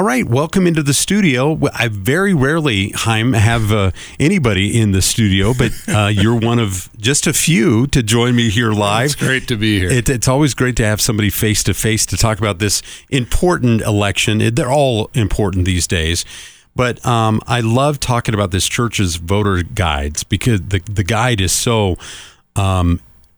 All right, welcome into the studio. I very rarely, Chaim, have anybody in the studio, but you're one of just a few to join me here live. It's great to be here. It's always great to have somebody face-to-face to talk about this important election. They're all important these days. But I love talking about this Church's Voter Guides, because the guide is so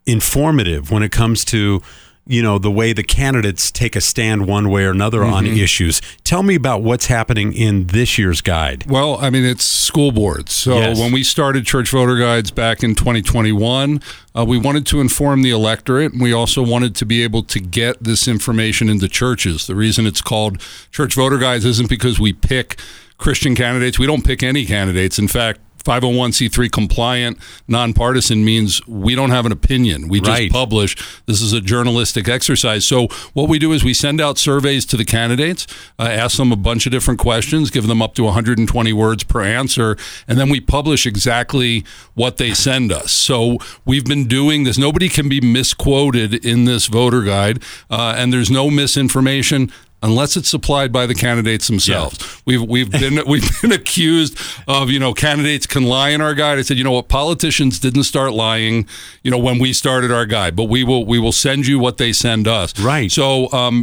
informative when it comes to, you know, the way the candidates take a stand one way or another on issues. Tell me about what's happening in this year's guide. Well, I mean, it's school boards. So when we started Church Voter Guides back in 2021, we wanted to inform the electorate, and we also wanted to be able to get this information into churches. The reason it's called Church Voter Guides isn't because we pick Christian candidates. We don't pick any candidates. In fact, 501c3 compliant, nonpartisan means we don't have an opinion. We just publish. This is a journalistic exercise. So what we do is we send out surveys to the candidates, ask them a bunch of different questions, give them up to 120 words per answer, and then we publish exactly what they send us. So we've been doing this. Nobody can be misquoted in this voter guide, and there's no misinformation unless it's supplied by the candidates themselves. We've been accused of, you know, candidates can lie in our guide. I said, you know what, politicians didn't start lying, you know, when we started our guide, but we will send you what they send us. Right. So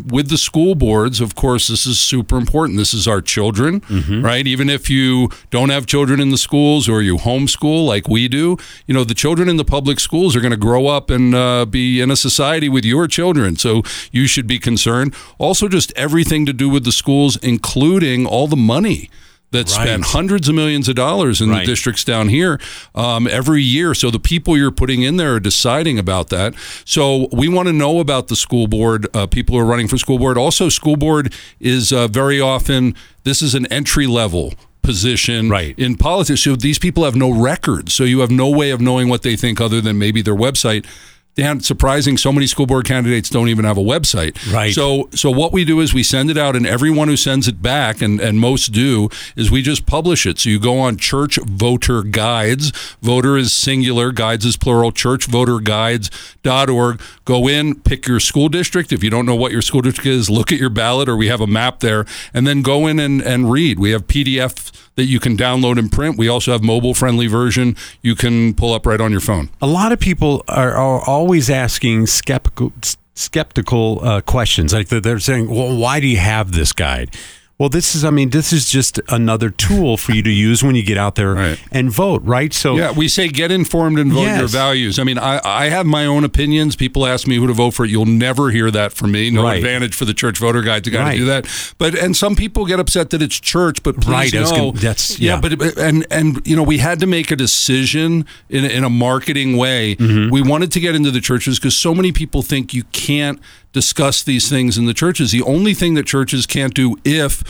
with the school boards, of course, this is super important. This is our children, right? Even if you don't have children in the schools or you homeschool like we do, you know, the children in the public schools are going to grow up and be in a society with your children. So you should be concerned. Also, just everything to do with the schools, including all the money that's spent, hundreds of millions of dollars in the districts down here every year. So the people you're putting in there are deciding about that. So we want to know about the school board, people who are running for school board. Also, school board is very often, this is an entry level position in politics. So these people have no record. So you have no way of knowing what they think other than maybe their website. Dan, surprising, so many school board candidates don't even have a website. Right. So what we do is we send it out, and everyone who sends it back, and most do, is we just publish it. So you go on Church Voter Guides. Voter is singular, guides is plural, churchvoterguides.org. Go in, pick your school district. If you don't know what your school district is, look at your ballot, or we have a map there, and then go in and read. We have PDFs that you can download and print. We also have mobile-friendly version you can pull up right on your phone. A lot of people are always asking skeptical questions. Like they're saying, well, why do you have this guide? Well, this is just another tool for you to use when you get out there and vote, right? So yeah, we say get informed and vote your values. I mean, I have my own opinions. People ask me who to vote for. You'll never hear that from me. No advantage for the Church Voter Guide to do that. But and some people get upset that it's church, but please know. But and you know, we had to make a decision in a marketing way. We wanted to get into the churches because so many people think you can't discuss these things in the churches. The only thing that churches can't do if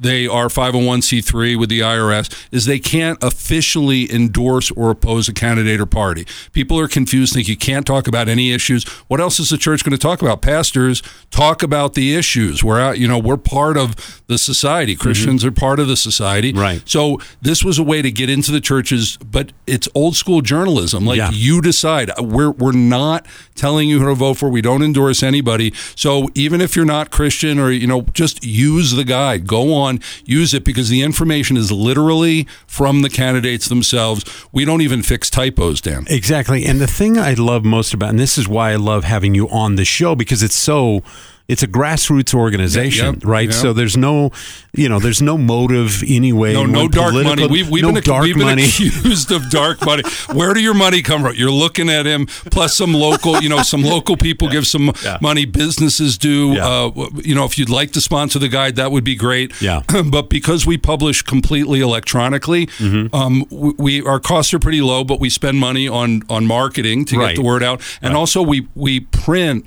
they are 501c3 with the IRS is they can't officially endorse or oppose a candidate or party. People are confused, think you can't talk about any issues. What else is the church going to talk about? Pastors talk about the issues. We're out, you know, we're part of the society. Christians are part of the society. Right. So this was a way to get into the churches, but it's old school journalism. Like you decide. We're not telling you who to vote for. We don't endorse anybody. So even if you're not Christian or, you know, just use the guide. Go on. Use it because the information is literally from the candidates themselves. We don't even fix typos, Dan. Exactly. And the thing I love most about, and this is why I love having you on the show, because it's a grassroots organization, right? So there's no, you know, there's no motive anyway. No dark money. We've been accused of dark money. Where do your money come from? You're looking at him, plus some local, you know, some local people give some money. Businesses do. You know, if you'd like to sponsor the guide, that would be great. Yeah. But because we publish completely electronically, we our costs are pretty low, but we spend money on marketing to get the word out. And also we print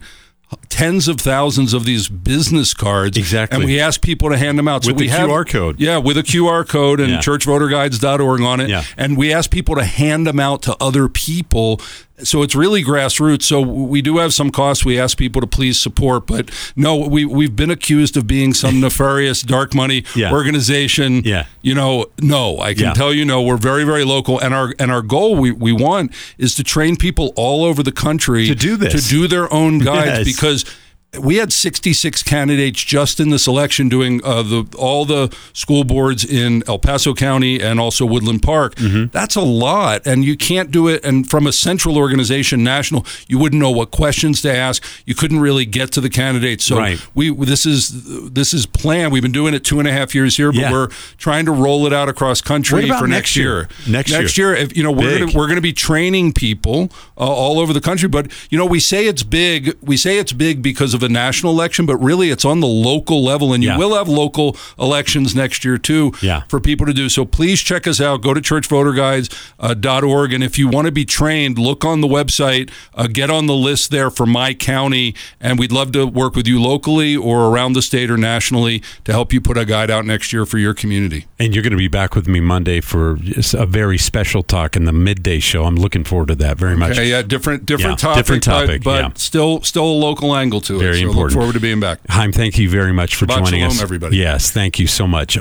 tens of thousands of these business cards. Exactly. And we ask people to hand them out. So with a QR code. Yeah, with a QR code and churchvoterguides.org on it. Yeah. And we ask people to hand them out to other people. So it's really grassroots. So we do have some costs we ask people to please support. But no, we've been accused of being some nefarious dark money organization. Yeah. You know, no, I can tell you no. We're very, very local. And our goal we want is to train people all over the country to do this, to do their own guides because we had 66 candidates just in this election doing all the school boards in El Paso County and also Woodland Park. Mm-hmm. That's a lot, and you can't do it. And from a central organization, national, you wouldn't know what questions to ask. You couldn't really get to the candidates. So right. This is planned. We've been doing it 2.5 years here, but we're trying to roll it out across country for next year. Next year, if, you know, we're going to be training people all over the country. But you know, we say it's big. We say it's big because of a national election, but really it's on the local level, and you will have local elections next year too for people to do. So please check us out. Go to churchvoterguides.org, and if you want to be trained, look on the website, get on the list there for my county, and we'd love to work with you locally or around the state or nationally to help you put a guide out next year for your community. And you're going to be back with me Monday for a very special talk in the midday show. I'm looking forward to that very much. Yeah, different topic, but still a local angle to it. Very important. Look forward to being back. Chaim, thank you very much for joining us. Everybody. Yes, thank you so much.